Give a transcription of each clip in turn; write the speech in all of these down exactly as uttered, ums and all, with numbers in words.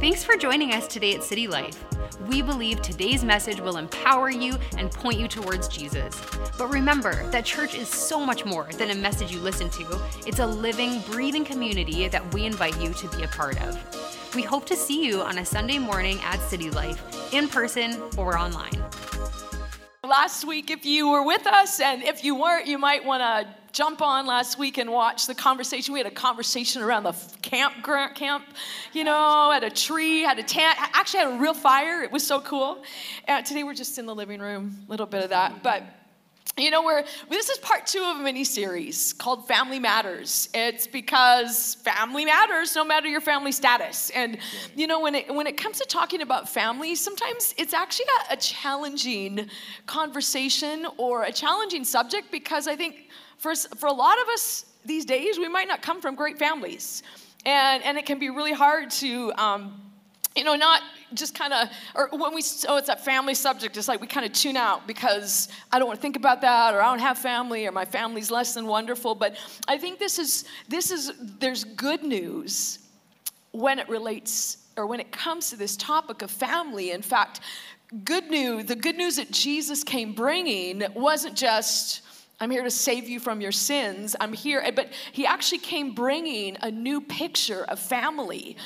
Thanks for joining us today at City Life. We believe today's message will empower you and point you towards Jesus. But remember that church is so much more than a message you listen to. It's a living, breathing community that we invite you to be a part of. We hope to see you on a Sunday morning at City Life, in person or online. Last week, if you were with us, and if you weren't, you might want to jump on last week and watch the conversation. We had a conversation around the camp, camp, you know, at a tree, had a tent, actually had a real fire. It was so cool. And today we're just in the living room, a little bit of that. But, you know, we're this is part two of a mini-series called Family Matters. It's because family matters no matter your family status. And, you know, when it when it comes to talking about family, sometimes it's actually a, a challenging conversation or a challenging subject because I think, For, for a lot of us these days, we might not come from great families, and, and it can be really hard to, um, you know, not just kind of, or when we, oh, it's a family subject, it's like we kind of tune out because I don't want to think about that, or I don't have family, or my family's less than wonderful. But I think this is, this is, there's good news when it relates, or when it comes to this topic of family. In fact, good news, the good news that Jesus came bringing wasn't just, I'm here to save you from your sins. I'm here. But he actually came bringing a new picture of family.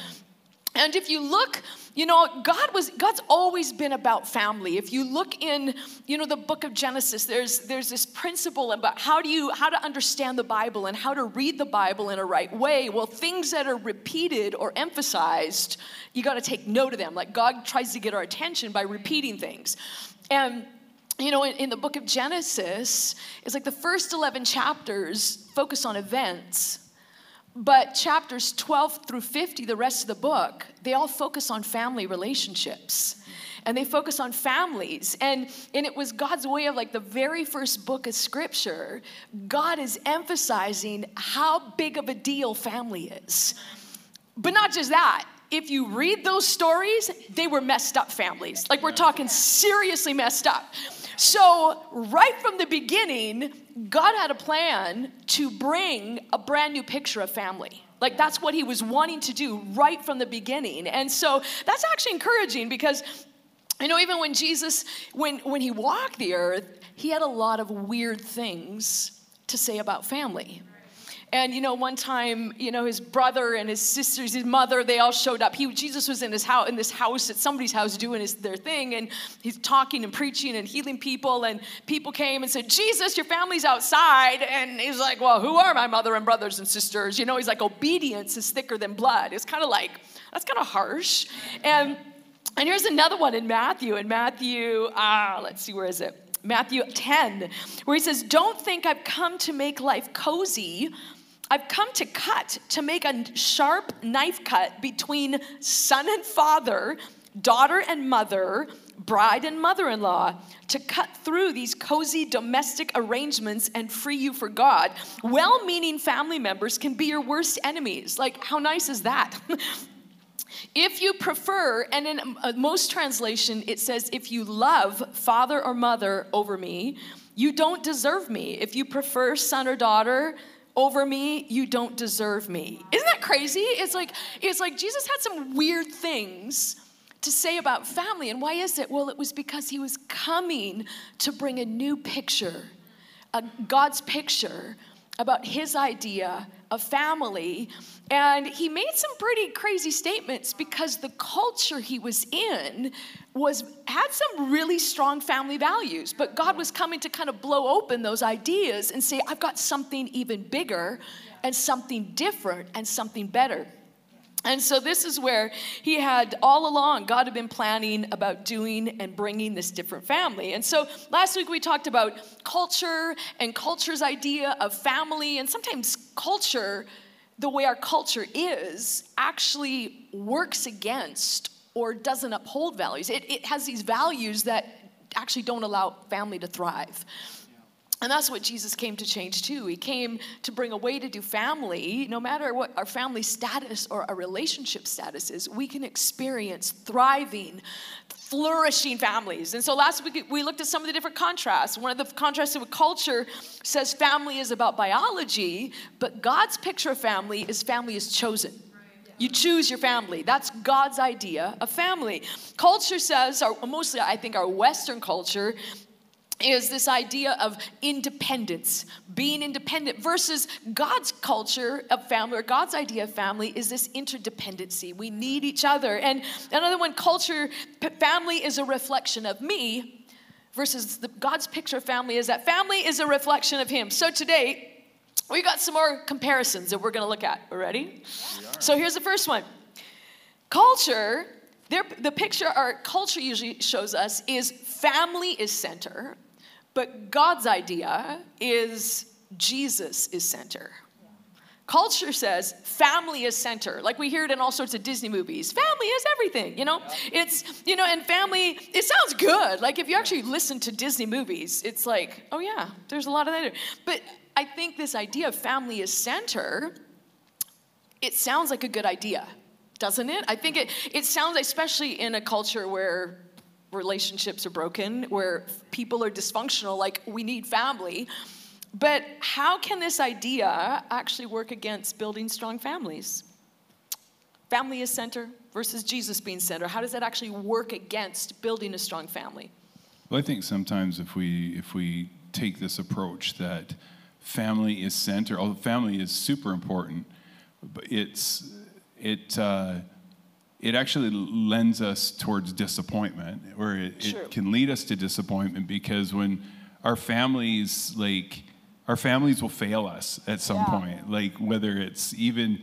And if you look, you know, God was God's always been about family. If you look in, you know, the book of Genesis, there's there's this principle about how do you how to understand the Bible and how to read the Bible in a right way. Well, things that are repeated or emphasized, you got to take note of them. Like God tries to get our attention by repeating things. And you know, in, in the book of Genesis, it's like the first eleven chapters focus on events, but chapters twelve through fifty, the rest of the book, they all focus on family relationships, and they focus on families. And, and it was God's way of, like, the very first book of Scripture, God is emphasizing how big of a deal family is. But not just that. If you read those stories, they were messed up families. Like, we're talking seriously messed up. So right from the beginning, God had a plan to bring a brand new picture of family. Like, that's what he was wanting to do right from the beginning. And so that's actually encouraging because, you know, even when Jesus, when, when he walked the earth, he had a lot of weird things to say about family. And, you know, one time, you know, his brother and his sisters, his mother, they all showed up. He, Jesus was in his house, in this house at somebody's house doing his, their thing. And he's talking and preaching and healing people. And people came and said, Jesus, your family's outside. And he's like, well, who are my mother and brothers and sisters? You know, he's like, obedience is thicker than blood. It's kind of like, that's kind of harsh. And, and here's another one in Matthew. In Matthew, ah, let's see, where is it? Matthew ten, where he says, don't think I've come to make life cozy. I've come to cut, to make a sharp knife cut between son and father, daughter and mother, bride and mother-in-law, to cut through these cozy domestic arrangements and free you for God. Well-meaning family members can be your worst enemies. Like, how nice is that? If you prefer, and in most translation, it says, if you love father or mother over me, you don't deserve me. If you prefer son or daughter over me, you don't deserve me. Isn't that crazy? It's like, it's like Jesus had some weird things to say about family. And why is it? Well, it was because he was coming to bring a new picture, a God's picture about his idea of family. And he made some pretty crazy statements because the culture he was in was had some really strong family values. But God was coming to kind of blow open those ideas and say, I've got something even bigger and something different and something better. And so this is where he had all along, God had been planning about doing and bringing this different family. And so last week we talked about culture and culture's idea of family. And sometimes culture, the way our culture is, actually works against or doesn't uphold values. It, it has these values that actually don't allow family to thrive. And that's what Jesus came to change, too. He came to bring a way to do family. No matter what our family status or our relationship status is, we can experience thriving, flourishing families. And so last week, we looked at some of the different contrasts. One of the contrasts with culture says family is about biology, but God's picture of family is family is chosen. Right. You choose your family. That's God's idea of family. Culture says, or mostly I think our Western culture, is this idea of independence, being independent, versus God's culture of family, or God's idea of family, is this interdependency. We need each other. And another one, culture, family is a reflection of me, versus the, God's picture of family is that family is a reflection of Him. So today, we got some more comparisons that we're going to look at. Ready? So here's the first one. Culture, the picture our culture usually shows us is family is center, but God's idea is Jesus is center. Culture says family is center. Like we hear it in all sorts of Disney movies. Family is everything, you know? Yeah. It's, you know, and family, it sounds good. Like if you actually listen to Disney movies, it's like, oh yeah, there's a lot of that. But I think this idea of family is center, it sounds like a good idea, doesn't it? I think it, it sounds, especially in a culture where relationships are broken, where people are dysfunctional, like we need family. But how can this idea actually work against building strong families? Family is center versus Jesus being center. How does that actually work against building a strong family? Well, I think sometimes if we if we take this approach that family is center, although family is super important, but it's it uh, it actually lends us towards disappointment, or it, it can lead us to disappointment because when our families like. Our families will fail us at some yeah. point, like whether it's even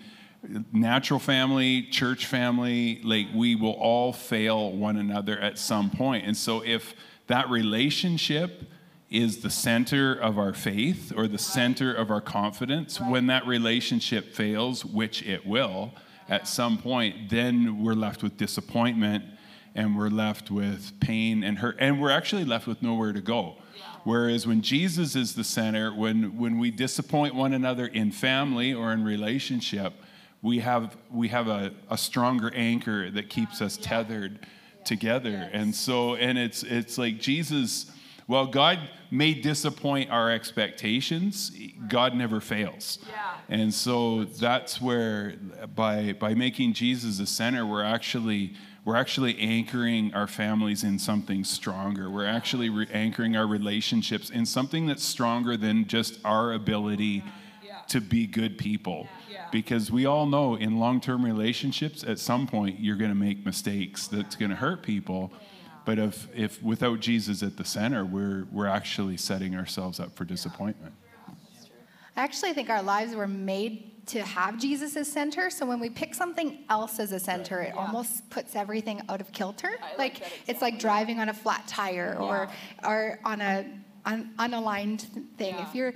natural family, church family, like we will all fail one another at some point. And so if that relationship is the center of our faith or the center of our confidence, right. when that relationship fails, which it will yeah. at some point, then we're left with disappointment and we're left with pain and hurt, and we're actually left with nowhere to go. Whereas when Jesus is the center, when when we disappoint one another in family or in relationship, we have we have a, a stronger anchor that keeps us tethered yeah. together. Yes. And so, and it's it's like Jesus, while God may disappoint our expectations, God never fails. Yeah. And so that's where by by making Jesus the center, we're actually We're actually anchoring our families in something stronger. We're actually re- anchoring our relationships in something that's stronger than just our ability yeah. to be good people. Yeah. Because we all know in long-term relationships, at some point, you're going to make mistakes that's going to hurt people. But if, if without Jesus at the center, we're we're actually setting ourselves up for disappointment. I actually think our lives were made to have Jesus as center, so when we pick something else as a center, right. it yeah. almost puts everything out of kilter. I like like that example. It's like driving on a flat tire yeah. or or on a un- unaligned thing. Yeah. If you're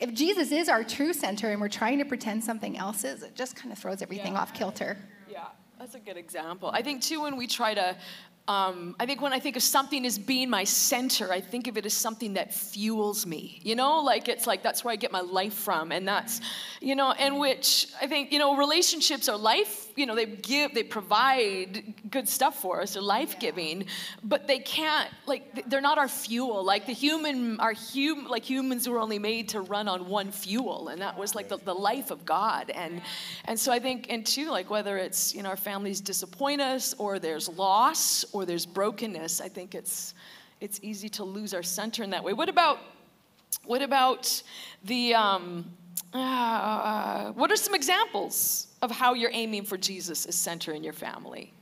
if Jesus is our true center and we're trying to pretend something else is, it just kind of throws everything yeah. off kilter. Yeah, that's a good example. I think too when we try to, um, I think when I think of something as being my center, I think of it as something that fuels me, you know, like it's like, that's where I get my life from. And that's, you know, and which I think, you know, relationships are life, you know, they give, they provide good stuff for us. They're life-giving, but they can't, like, they're not our fuel. Like the human, our hum, like humans were only made to run on one fuel. And that was like the, the life of God. And, and so I think, and too, like whether it's, you know, our families disappoint us or there's loss or or there's brokenness, I think it's it's easy to lose our center in that way. What about what about the um, uh, what are some examples of how you're aiming for Jesus as center in your family?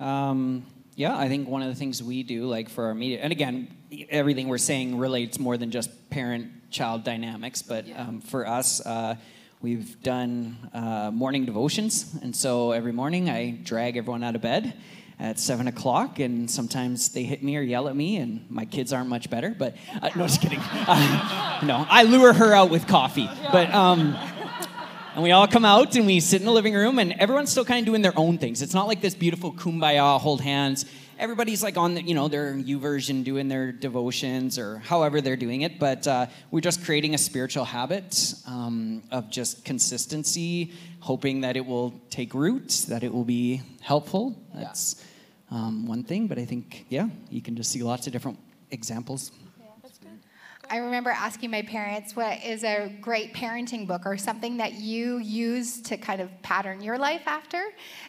Um, yeah, I think one of the things we do, like for our media, and again, everything we're saying relates more than just parent-child dynamics, but yeah. um, for us. Uh, We've done uh, morning devotions, and so every morning I drag everyone out of bed at seven o'clock, and sometimes they hit me or yell at me, and my kids aren't much better, but uh, no, just kidding. Uh, no, I lure her out with coffee, but um, and we all come out, and we sit in the living room, and everyone's still kind of doing their own things. It's not like this beautiful kumbaya, hold hands. Everybody's like on, the, you know, their YouVersion doing their devotions or however they're doing it. But uh, we're just creating a spiritual habit um, of just consistency, hoping that it will take root, that it will be helpful. That's yeah. um, one thing. But I think, yeah, you can just see lots of different examples. Yeah, that's good. I remember asking my parents, what is a great parenting book or something that you use to kind of pattern your life after?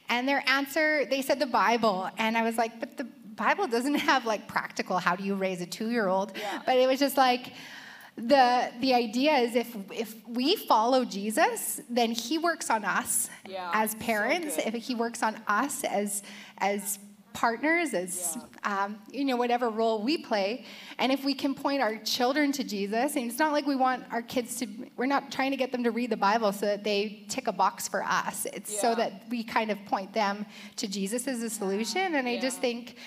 And their answer, they said the Bible. And I was like, but the Bible doesn't have like practical, how do you raise a two-year-old? Yeah. But it was just like, the the idea is if if we follow Jesus, then he works on us yeah, as parents. So if he works on us as as partners, as yeah. um, you know, whatever role we play, and if we can point our children to Jesus, and it's not like we want our kids to, we're not trying to get them to read the Bible so that they tick a box for us. It's yeah. so that we kind of point them to Jesus as a solution. And yeah. I just think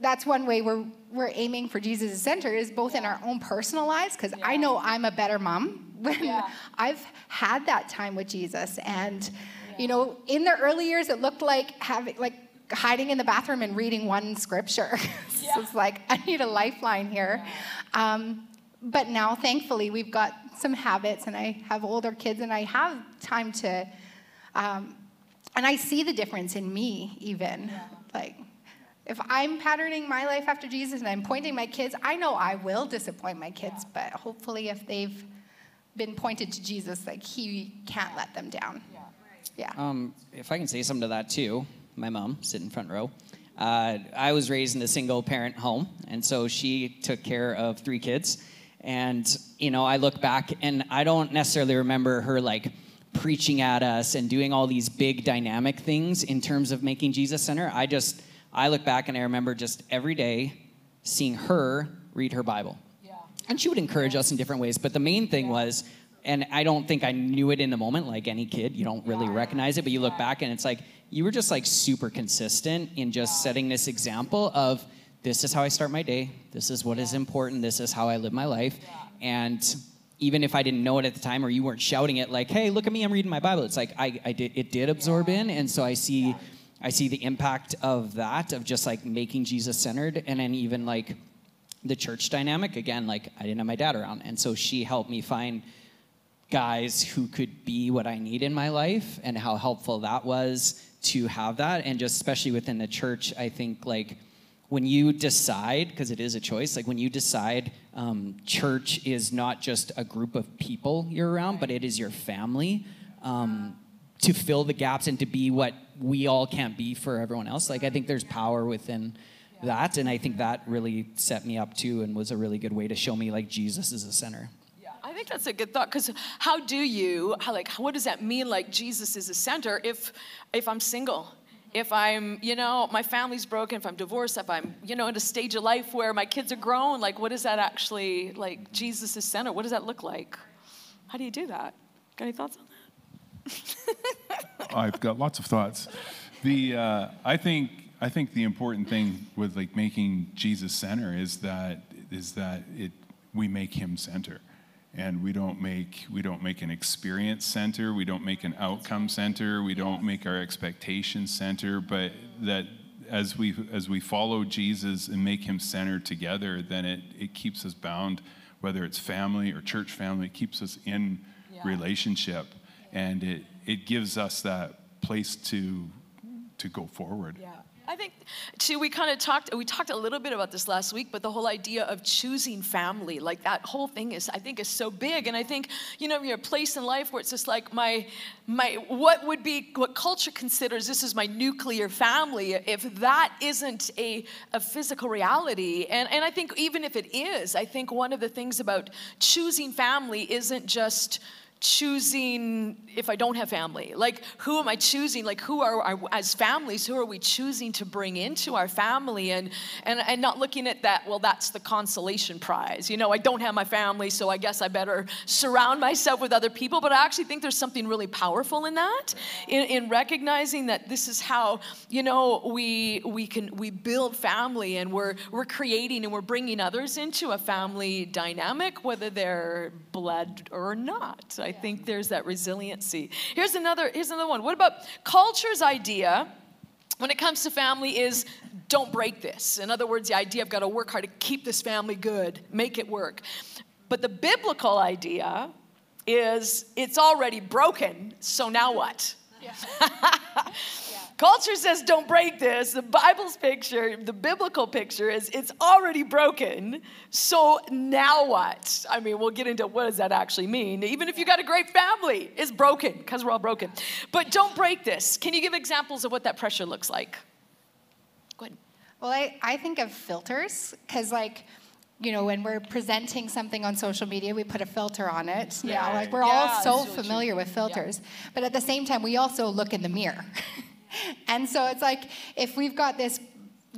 that's one way we're we're aiming for Jesus as center, is both yeah. in our own personal lives, because yeah. I know I'm a better mom when yeah. I've had that time with Jesus. And yeah. you know, in the early years, it looked like having like hiding in the bathroom and reading one scripture. So yeah. it's like, I need a lifeline here. Yeah. Um, but now, thankfully, we've got some habits, and I have older kids, and I have time to, um, and I see the difference in me even, yeah. like. If I'm patterning my life after Jesus and I'm pointing my kids, I know I will disappoint my kids, yeah. but hopefully if they've been pointed to Jesus, like, he can't let them down. Yeah. yeah. Um, if I can say something to that too, my mom, sitting front row, uh, I was raised in a single parent home, and so she took care of three kids. And, you know, I look back and I don't necessarily remember her like preaching at us and doing all these big dynamic things in terms of making Jesus center. I just... I look back and I remember just every day seeing her read her Bible. Yeah. And she would encourage yeah. us in different ways. But the main thing yeah. was, and I don't think I knew it in the moment, like any kid, you don't really yeah. recognize it, but you look yeah. back and it's like, you were just like super consistent in just yeah. setting this example of, this is how I start my day. This is what yeah. is important. This is how I live my life. Yeah. And even if I didn't know it at the time, or you weren't shouting it like, hey, look at me, I'm reading my Bible. It's like, I, I did, it did absorb yeah. in. And so I see... Yeah. I see the impact of that, of just like making Jesus centered. And then even like the church dynamic, again, like I didn't have my dad around. And so she helped me find guys who could be what I need in my life, and how helpful that was to have that. And just especially within the church, I think like when you decide, because it is a choice, like when you decide um, church is not just a group of people you're around, but it is your family, um, to fill the gaps and to be what we all can't be for everyone else. Like, I think there's power within yeah. that. And I think that really set me up too, and was a really good way to show me like Jesus is the center. Yeah, I think that's a good thought. Cause how do you, how like, what does that mean? Like Jesus is the center if, if I'm single, if I'm, you know, my family's broken, if I'm divorced, if I'm, you know, at a stage of life where my kids are grown, like what does that actually, like Jesus is center? What does that look like? How do you do that? Got any thoughts on that? I've got lots of thoughts. The uh, I think I think the important thing with like making Jesus center is that is that it we make him center, and we don't make we don't make an experience center, we don't make an outcome center, we don't make our expectations center. But that as we as we follow Jesus and make him center together, then it it keeps us bound, whether it's family or church family, it keeps us in yeah. relationship. And it, it gives us that place to to go forward. Yeah, I think too. We kind of talked. We talked a little bit about this last week, but the whole idea of choosing family, like that whole thing, is I think is so big. And I think you know, your place in life where it's just like my my what would be what culture considers this is my nuclear family. If that isn't a a physical reality, and and I think even if it is, I think one of the things about choosing family isn't just choosing if I don't have family. Like, who am I choosing? Like, who are, are, as families, who are we choosing to bring into our family? And, and and not looking at that, well, that's the consolation prize. You know, I don't have my family, so I guess I better surround myself with other people. But I actually think there's something really powerful in that, in, in recognizing that this is how, you know, we we can, we build family, and we're, we're creating and we're bringing others into a family dynamic, whether they're blood or not. I think there's that resiliency. Here's another, here's another one. What about culture's idea when it comes to family is don't break this. In other words, the idea I've got to work hard to keep this family good, make it work. But the biblical idea is it's already broken, so now what? Yeah. Yeah. Culture says don't break this. The Bible's picture, the biblical picture is it's already broken. So now what? I mean, we'll get into what does that actually mean. Even if you got a great family, it's broken because we're all broken. But don't break this. Can you give examples of what that pressure looks like? Go ahead. Well, I, I think of filters because, like, you know, when we're presenting something on social media, we put a filter on it. Yeah, yeah. Like we're yeah, all so familiar with filters. Yeah. But at the same time, we also look in the mirror. And so it's like, if we've got this,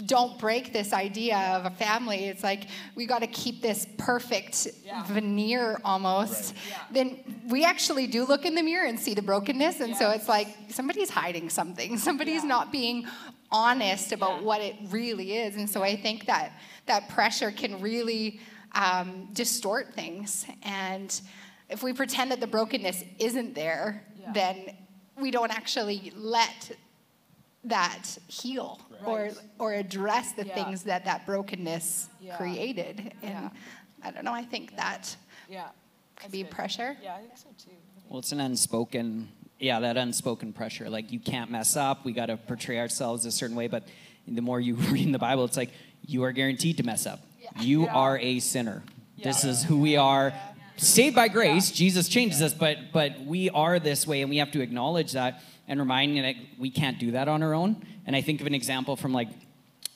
don't break this idea of a family, it's like, we got to keep this perfect yeah. veneer almost. Right. Yeah. Then we actually do look in the mirror and see the brokenness. And yes. so it's like, somebody's hiding something. Somebody's yeah. not being honest about yeah. what it really is. And so I think that that pressure can really um, distort things. And if we pretend that the brokenness isn't there, yeah. then we don't actually let that heal right. or or address the yeah. things that that brokenness yeah. created. And yeah. I don't know, I think yeah. that yeah. could be good. Pressure. Yeah, I think so too. Well, it's an unspoken Yeah, that unspoken pressure, like you can't mess up, we got to portray ourselves a certain way, but the more you read in the Bible, it's like, you are guaranteed to mess up. Yeah. You yeah. are a sinner. Yeah. This is who we are, yeah. saved by grace, yeah. Jesus changes yeah. us, but but we are this way, and we have to acknowledge that, and remind you that we can't do that on our own. And I think of an example from like,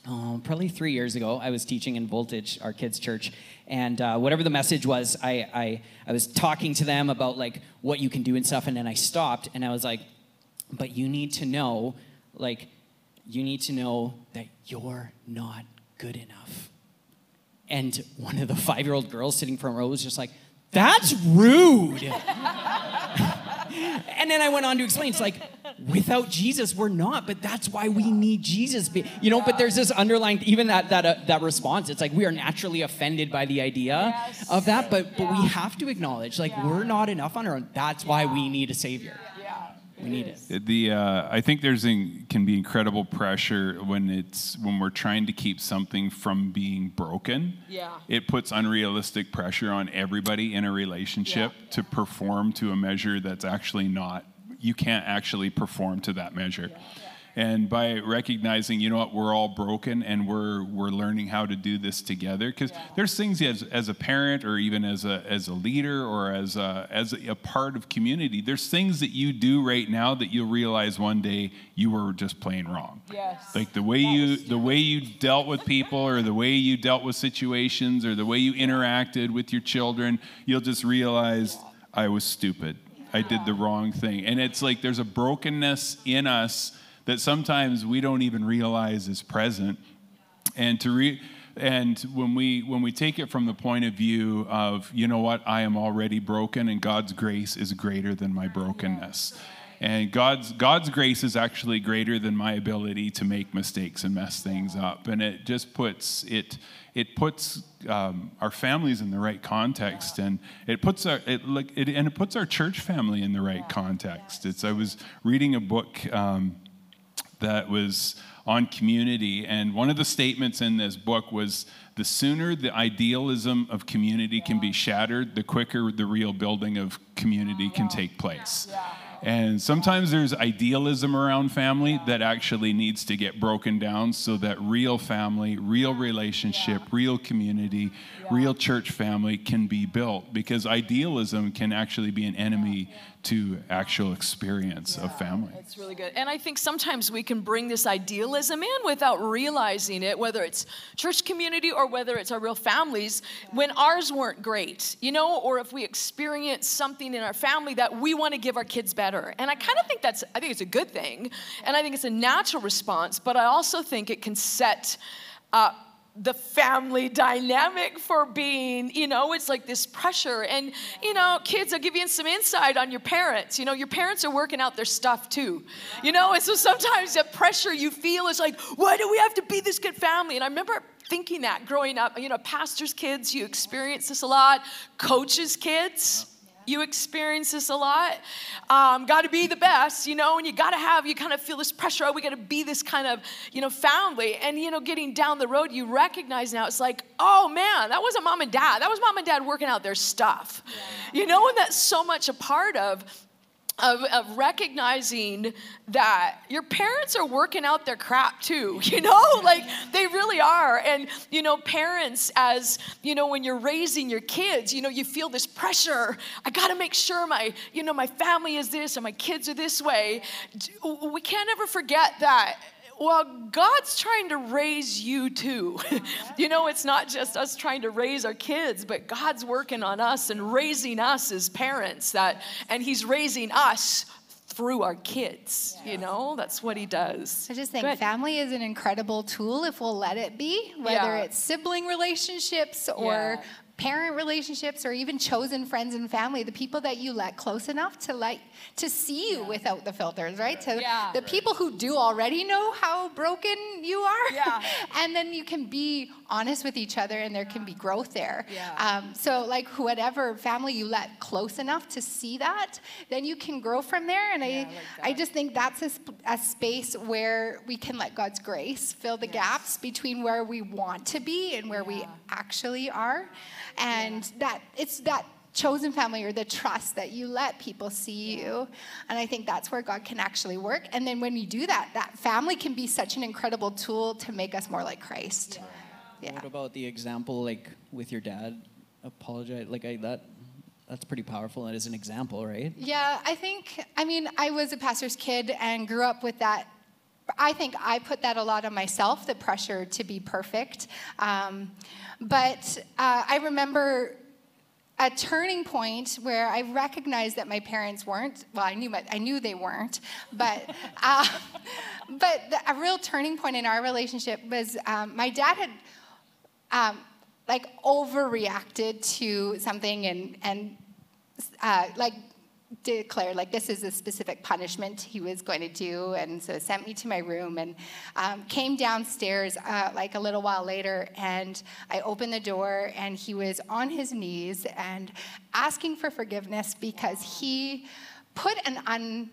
oh, probably three years ago, I was teaching in Voltage, our kids' church, and uh, whatever the message was, I, I I was talking to them about like what you can do and stuff, and then I stopped, and I was like, but you need to know, like, you need to know that you're not good enough. And one of the five-year-old girls sitting front row was just like, that's rude. And then I went on to explain, it's like, without Jesus, we're not, but that's why we need Jesus. You know, yeah. but there's this underlying, even that that uh, that response, it's like we are naturally offended by the idea yes. of that, but, yeah. but we have to acknowledge, like, yeah. we're not enough on our own. That's yeah. why we need a Savior. Yeah. We it need is. It. The, uh, I think there's in, can be incredible pressure when it's when we're trying to keep something from being broken. Yeah. It puts unrealistic pressure on everybody in a relationship yeah. to perform to a measure that's actually not. You can't actually perform to that measure. Yeah. Yeah. And by recognizing, you know what, we're all broken and we're we're learning how to do this together. Because yeah. there's things as, as a parent or even as a as a leader or as a, as a part of community, there's things that you do right now that you'll realize one day you were just plain wrong. Yes. Like the way that you the way you dealt with people or the way you dealt with situations or the way you interacted with your children, you'll just realize yeah. I was stupid. I did the wrong thing. And it's like there's a brokenness in us that sometimes we don't even realize is present. And to re and when we when we take it from the point of view of, you know what, I am already broken and God's grace is greater than my brokenness. And God's God's grace is actually greater than my ability to make mistakes and mess things up. And it just puts it it puts Um, our families in the right context, yeah. and it puts our it like it and it puts our church family in the right yeah. context. It's I was reading a book um, that was on community, and one of the statements in this book was, "The sooner the idealism of community yeah. can be shattered, the quicker the real building of community yeah. can take place." Yeah. And sometimes there's idealism around family yeah. that actually needs to get broken down so that real family, real relationship, yeah. real community, yeah. real church family can be built. Because idealism can actually be an enemy yeah. to actual experience yeah. of family. That's really good. And I think sometimes we can bring this idealism in without realizing it, whether it's church community or whether it's our real families, yeah. when ours weren't great, you know, or if we experience something in our family that we want to give our kids better. And I kind of think that's, I think it's a good thing, and I think it's a natural response, but I also think it can set up the family dynamic for being, you know, it's like this pressure. And, you know, kids, I'll give you some insight on your parents. You know, your parents are working out their stuff too. You know, and so sometimes the pressure you feel is like, why do we have to be this good family? And I remember thinking that growing up, you know, pastors' kids, you experience this a lot, coaches' kids. You experience this a lot. Um, got to be the best, you know, and you got to have, you kind of feel this pressure. Oh, we got to be this kind of, you know, family. And, you know, getting down the road, you recognize now it's like, oh, man, that wasn't mom and dad. That was mom and dad working out their stuff. Yeah. You know, and that's so much a part of Of, of recognizing that your parents are working out their crap too, you know, like they really are. And, you know, parents, as, you know, when you're raising your kids, you know, you feel this pressure. I got to make sure my, you know, my family is this and my kids are this way. We can't ever forget that. Well, God's trying to raise you too. You know, it's not just us trying to raise our kids, but God's working on us and raising us as parents, that, and he's raising us through our kids, yeah. You know, that's what he does. I just think family is an incredible tool if we'll let it be, whether yeah. it's sibling relationships or yeah. parent relationships or even chosen friends and family, the people that you let close enough to let to see you yeah. without the filters, right? To yeah. the people who do already know how broken you are. Yeah. And then you can be honest with each other and there can be growth there. Yeah. Um, so like whatever family you let close enough to see that, then you can grow from there. And yeah, I, like I just think that's a, sp- a space where we can let God's grace fill the yes. gaps between where we want to be and where yeah. we actually are. And yeah. that it's that chosen family or the trust that you let people see yeah. you. And I think that's where God can actually work. And then when you do that, that family can be such an incredible tool to make us more like Christ. Yeah. yeah. What about the example, like with your dad? Apologize, like I, that. That's pretty powerful as an example, right? Yeah, I think. I mean, I was a pastor's kid and grew up with that. I think I put that a lot on myself, the pressure to be perfect. Um, but uh, I remember a turning point where I recognized that my parents weren't. Well, I knew my, I knew they weren't. But uh, but the, a real turning point in our relationship was um, my dad had um, like overreacted to something and and uh, like. declared, like, this is a specific punishment he was going to do, and so sent me to my room and um, came downstairs uh, like a little while later, and I opened the door and he was on his knees and asking for forgiveness because he put an un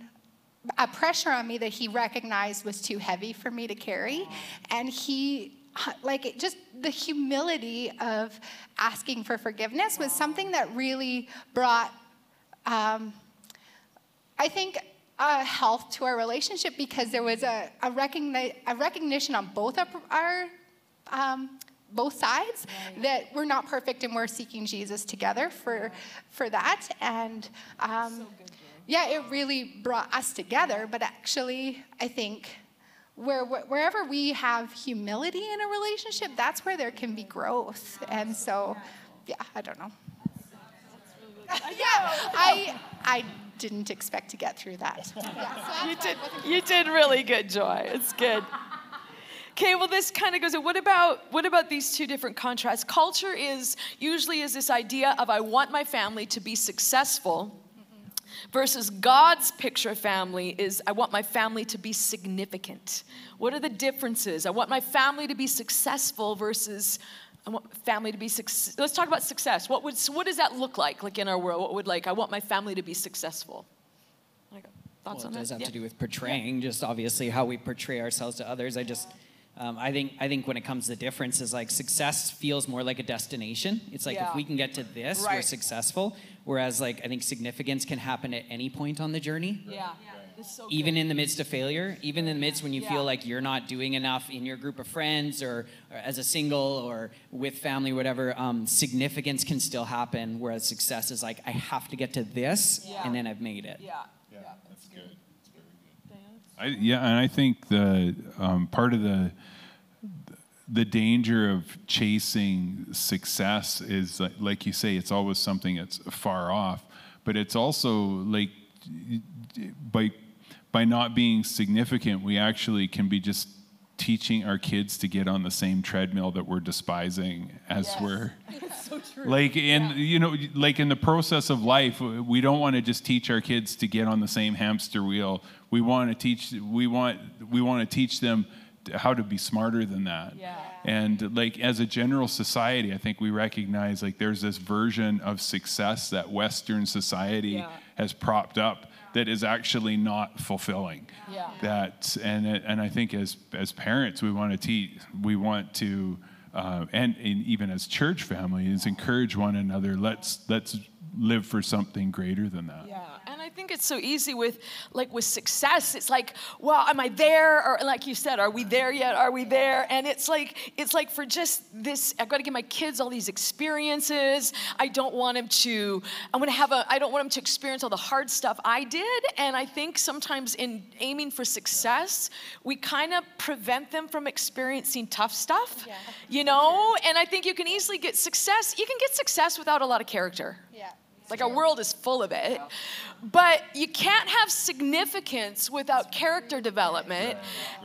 a pressure on me that he recognized was too heavy for me to carry. And he like it just the humility of asking for forgiveness was something that really brought um I think uh, health to our relationship, because there was a, a, recogni- a recognition on both of our, um, both sides right. that we're not perfect and we're seeking Jesus together for, for that. And um, so good, yeah, it really brought us together. But actually, I think where, wherever we have humility in a relationship, that's where there can be growth. And so, yeah, I don't know. Yeah, I, I didn't expect to get through that. Yeah, so you did, you did really good, Joy. It's good. Okay, well, this kind of goes. What about what about these two different contrasts? Culture is usually is this idea of I want my family to be successful, mm-hmm. versus God's picture of family is I want my family to be significant. What are the differences? I want my family to be successful versus. I want family to be success. Let's talk about success. What would what does that look like? Like in our world, what would like I want my family to be successful? Like, thoughts well, on that? It does that? have yeah. to do with portraying, yeah. just obviously how we portray ourselves to others. I just, um, I think, I think when it comes to the differences, like success feels more like a destination. It's like yeah. if we can get to this, right. we're successful. Whereas, like I think significance can happen at any point on the journey. Yeah. yeah. So even in the midst of failure, even in the midst when you yeah. feel like you're not doing enough in your group of friends or, or as a single or with family, whatever, um, significance can still happen, whereas success is like, I have to get to this, yeah. and then I've made it. Yeah, yeah, yeah that's, that's good. good. That's very good. I, yeah, and I think the um, part of the, the danger of chasing success is, like, like you say, it's always something that's far off, but it's also like by By not being significant, we actually can be just teaching our kids to get on the same treadmill that we're despising as yes. we're so true. like in yeah. you know like in the process of life, we don't want to just teach our kids to get on the same hamster wheel. We want to teach we want we want to teach them how to be smarter than that. Yeah. And like as a general society, I think we recognize like there's this version of success that Western society yeah. has propped up that is actually not fulfilling. Yeah. That and and I think as as parents we want to teach, we want to, uh, and, and even as church families encourage one another. Let's let's live for something greater than that. Yeah. and I think it's so easy with, like, with success. It's like, well, am I there? Or like you said, are we there yet? Are we there? And it's like, it's like for just this, I've got to give my kids all these experiences. I don't want them to, I want to have a, I don't want them to experience all the hard stuff I did. And I think sometimes in aiming for success, we kind of prevent them from experiencing tough stuff, yeah. you know? Yeah. And I think you can easily get success. You can get success without a lot of character. Yeah. Like, our world is full of it. But you can't have significance without character development.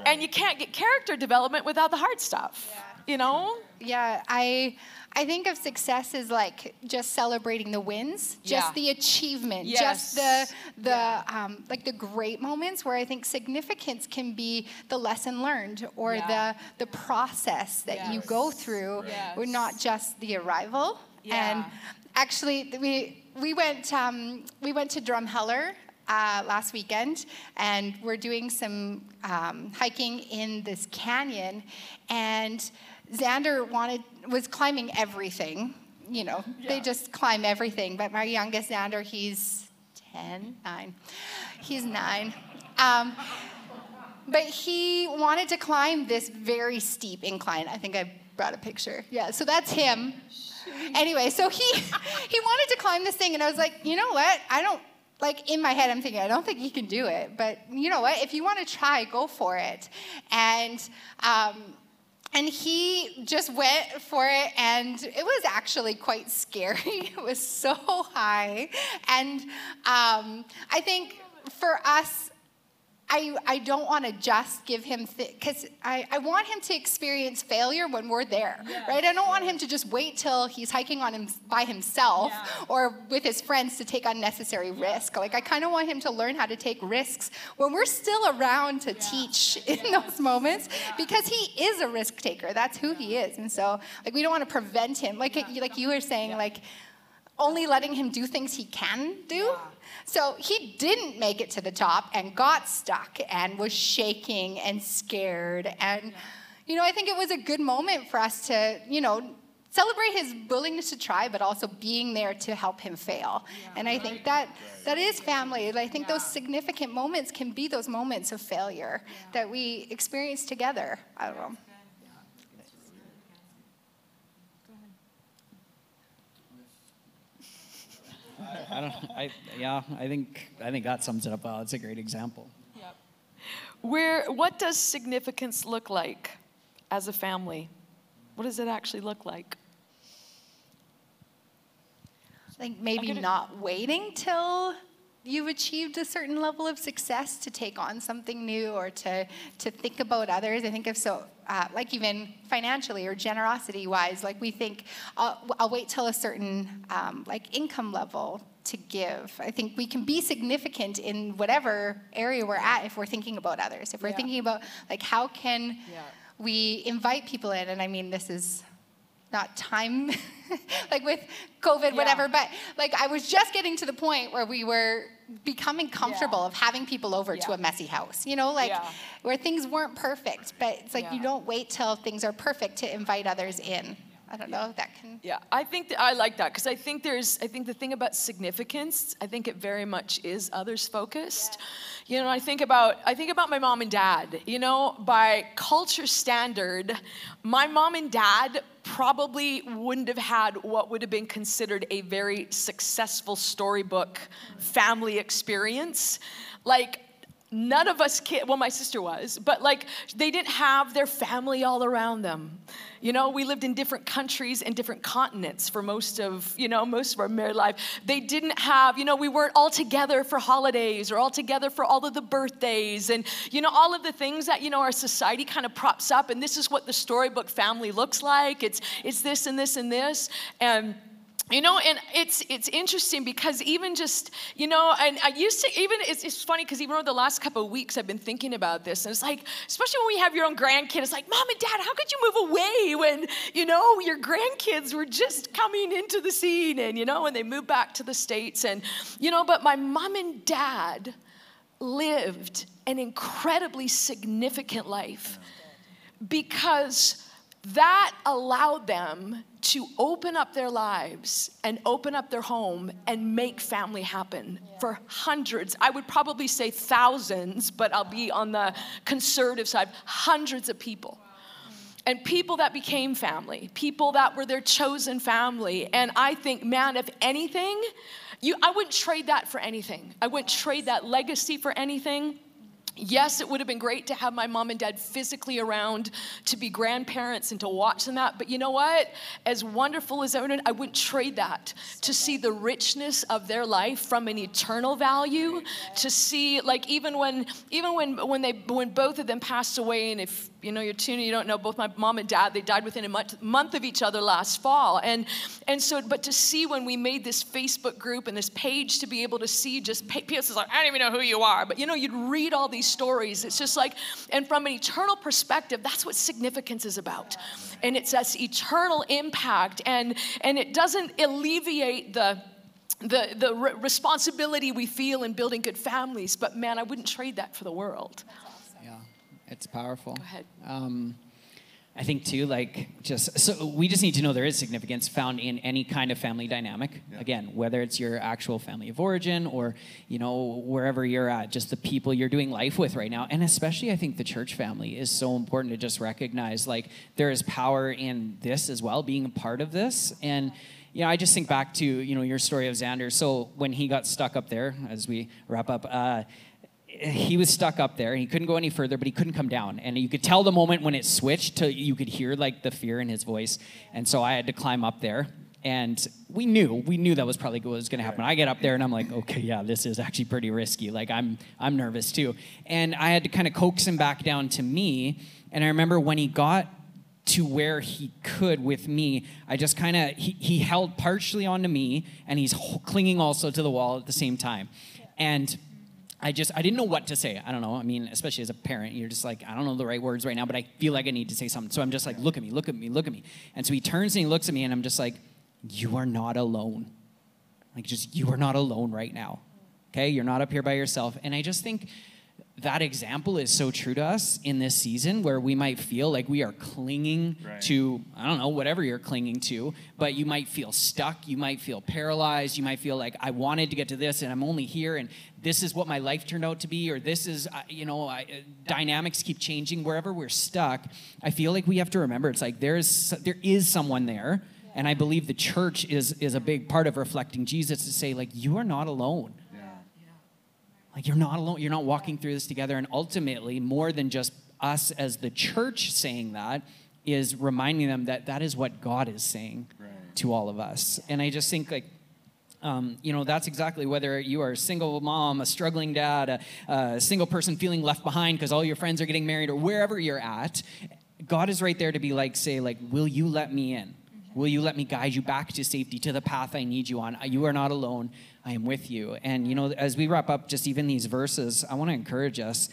And you can't get character development without the hard stuff, you know? Yeah, I I think of success as like just celebrating the wins, just yeah. the achievement, yes. just the the yeah. um, like the great moments, where I think significance can be the lesson learned, or yeah. the the process that yes. you go through, yes. or not just the arrival. Yeah. And actually, we we went um, we went to Drumheller uh, last weekend, and we're doing some um, hiking in this canyon, and Xander wanted was climbing everything. You know, yeah. they just climb everything. But my youngest Xander, he's ten, nine. He's nine. Um, but he wanted to climb this very steep incline. I think I brought a picture. Yeah, so that's him. Anyway, so he he wanted to climb this thing, and I was like, you know what? I don't, like, in my head I'm thinking, I don't think he can do it, but you know what? If you want to try, go for it. And um, and he just went for it, and it was actually quite scary. It was so high. And um, I think for us, I, I don't want to just give him, because I, I want him to experience failure when we're there, yeah, right? I don't want him to just wait till he's hiking on him by himself yeah. or with his friends to take unnecessary yeah. risk. Like, I kind of want him to learn how to take risks when we're still around to yeah. teach in yeah. those moments, yeah. because he is a risk taker. That's who yeah. he is. And so, like, we don't want to prevent him. Like, yeah. like you were saying, yeah. like, only letting him do things he can do. Yeah. So he didn't make it to the top and got stuck and was shaking and scared. And, yeah. you know, I think it was a good moment for us to, you know, celebrate his willingness to try, but also being there to help him fail. Yeah, and I right. think that that is family. I think yeah. those significant moments can be those moments of failure yeah. that we experience together. I don't know. I don't. I, yeah, I think I think that sums it up well. It's a great example. Yep. Where? What does significance look like as a family? What does it actually look like? I think maybe gonna... not waiting till you've achieved a certain level of success to take on something new, or to to think about others. I think if so. Uh, like even financially or generosity-wise, like we think, I'll, I'll wait till a certain um, like income level to give. I think we can be significant in whatever area we're at if we're thinking about others. If we're yeah. thinking about, like, how can yeah. we invite people in? And I mean, this is not time, like with COVID, yeah. whatever, but like I was just getting to the point where we were becoming comfortable yeah. of having people over yeah. to a messy house, you know, like yeah. where things weren't perfect, but it's like yeah. you don't wait till things are perfect to invite others in. I don't know if that can. Yeah, I think that I like that, because I think there's, I think the thing about significance, I think it very much is others focused. Yeah. You know, I think about, I think about my mom and dad, you know, by culture standard, my mom and dad probably wouldn't have had what would have been considered a very successful storybook family experience. Like, none of us kids, well, my sister was, but like they didn't have their family all around them. You know, we lived in different countries and different continents for most of, you know, most of our married life. They didn't have, you know, we weren't all together for holidays or all together for all of the birthdays and, you know, all of the things that, you know, our society kind of props up, and this is what the storybook family looks like. It's it's this and this and this. And you know, and it's it's interesting because even just, you know, and I used to even, it's, it's funny because even over the last couple of weeks I've been thinking about this, and it's like, especially when we have your own grandkid, it's like, Mom and Dad, how could you move away when, you know, your grandkids were just coming into the scene, and, you know, and they moved back to the States, and, you know, but my mom and dad lived an incredibly significant life because That allowed them to open up their lives and open up their home and make family happen yeah. for hundreds. I would probably say thousands, but I'll be on the conservative side, hundreds of people. Wow. And people that became family, people that were their chosen family. And I think, man, if anything, you, I wouldn't trade that for anything. I wouldn't trade that legacy for anything. Yes, it would have been great to have my mom and dad physically around to be grandparents and to watch them that, but you know what? As wonderful as everyone, I wouldn't trade that to see the richness of their life from an eternal value, to see, like, even when even when when they when both of them passed away, and if you know you're tuning, you don't know, both my mom and dad, they died within a month, month of each other last fall. And and so, but to see when we made this Facebook group and this page, to be able to see just people is like, I don't even know who you are, but you know, you'd read all these stories. It's just like, and from an eternal perspective, that's what significance is about. And it's this eternal impact, and and it doesn't alleviate the the the re- responsibility we feel in building good families, but man, I wouldn't trade that for the world. Awesome. Yeah, it's powerful. Go ahead. Um, I think too, like, just, so we just need to know there is significance found in any kind of family dynamic. Yeah. Again, whether it's your actual family of origin or, you know, wherever you're at, just the people you're doing life with right now. And especially, I think the church family is so important to just recognize, like, there is power in this as well, being a part of this. And, you know, I just think back to, you know, your story of Xander. So when he got stuck up there, as we wrap up, uh, he was stuck up there and he couldn't go any further, but he couldn't come down. And you could tell the moment when it switched to, you could hear like the fear in his voice. And so I had to climb up there, and we knew, we knew that was probably what was going to happen. I get up there and I'm like, okay, yeah, this is actually pretty risky. Like I'm, I'm nervous too. And I had to kind of coax him back down to me. And I remember when he got to where he could with me, I just kind of, he, he held partially onto me, and he's clinging also to the wall at the same time. And I just, I didn't know what to say. I don't know. I mean, especially as a parent, you're just like, I don't know the right words right now, but I feel like I need to say something. So I'm just like, look at me, look at me, look at me. And so he turns and he looks at me, and I'm just like, you are not alone. Like, just, you are not alone right now. Okay? You're not up here by yourself. And I just think that example is so true to us in this season, where we might feel like we are clinging right. to, I don't know, whatever you're clinging to, but you might feel stuck, you might feel paralyzed, you might feel like, I wanted to get to this and I'm only here, and this is what my life turned out to be, or this is, you know, I, uh, dynamics keep changing. Wherever we're stuck, I feel like we have to remember, it's like there is there is someone there, yeah. and I believe the church is is a big part of reflecting Jesus, to say, like, you are not alone. Like, you're not alone. You're not walking through this together. And ultimately, more than just us as the church saying that, is reminding them that that is what God is saying right. to all of us. And I just think, like, um, you know, that's exactly, whether you are a single mom, a struggling dad, a, a single person feeling left behind because all your friends are getting married, or wherever you're at, God is right there to be like, say, like, will you let me in? Will you let me guide you back to safety, to the path I need you on? You are not alone. I am with you. And, you know, as we wrap up just even these verses, I want to encourage us.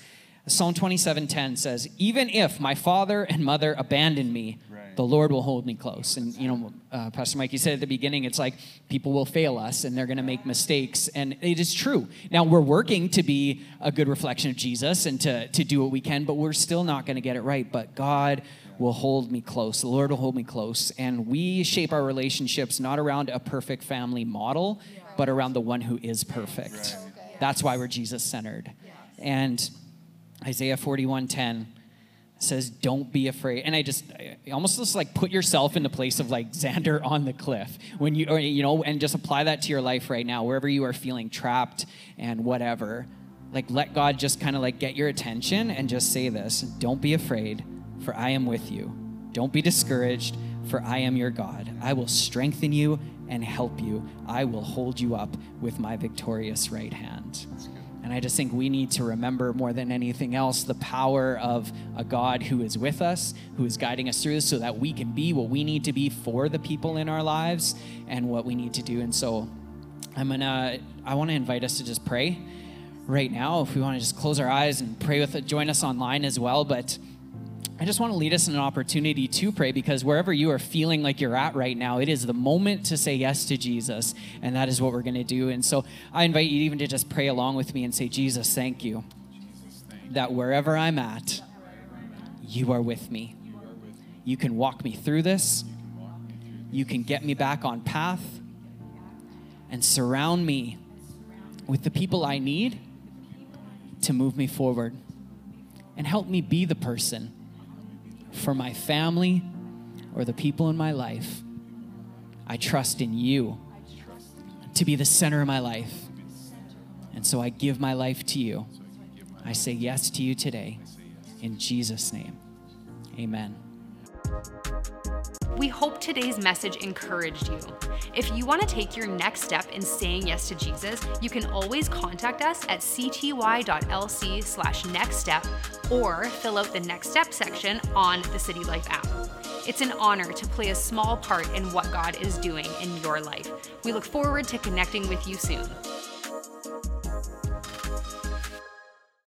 Psalm twenty-seven ten says, even if my father and mother abandon me, right. the Lord will hold me close. And, you know, uh, Pastor Mike, you said at the beginning, it's like people will fail us and they're going to make mistakes. And it is true. Now, we're working to be a good reflection of Jesus and to, to do what we can, but we're still not going to get it right. But God will hold me close. The Lord will hold me close. And we shape our relationships not around a perfect family model, yeah. but around the one who is perfect. Right. Yes. That's why we're Jesus-centered. Yes. And Isaiah forty-one ten says, don't be afraid. And I just, I almost just like put yourself in the place of like Xander on the cliff. When you, or, you know, and just apply that to your life right now, wherever you are feeling trapped and whatever. Like, let God just kind of like get your attention and just say this, don't be afraid, for I am with you. Don't be discouraged, for I am your God. I will strengthen you and help you. I will hold you up with my victorious right hand. And I just think we need to remember more than anything else the power of a God who is with us, who is guiding us through this, so that we can be what we need to be for the people in our lives and what we need to do. And so I'm gonna, I wanna invite us to just pray right now. If we wanna just close our eyes and pray with it, join us online as well. But I just want to lead us in an opportunity to pray, because wherever you are feeling like you're at right now, it is the moment to say yes to Jesus, and that is what we're going to do. And so I invite you even to just pray along with me and say, Jesus, thank you that wherever I'm at, you are with me. You can walk me through this. You can get me back on path and surround me with the people I need to move me forward, and help me be the person for my family or the people in my life. I trust in you to be the center of my life. And so I give my life to you. I say yes to you today. In Jesus' name, amen. We hope today's message encouraged you. If you want to take your next step in saying yes to Jesus, you can always contact us at c t y dot l c slash next step or fill out the Next Step section on the City Life app. It's an honor to play a small part in what God is doing in your life. We look forward to connecting with you soon.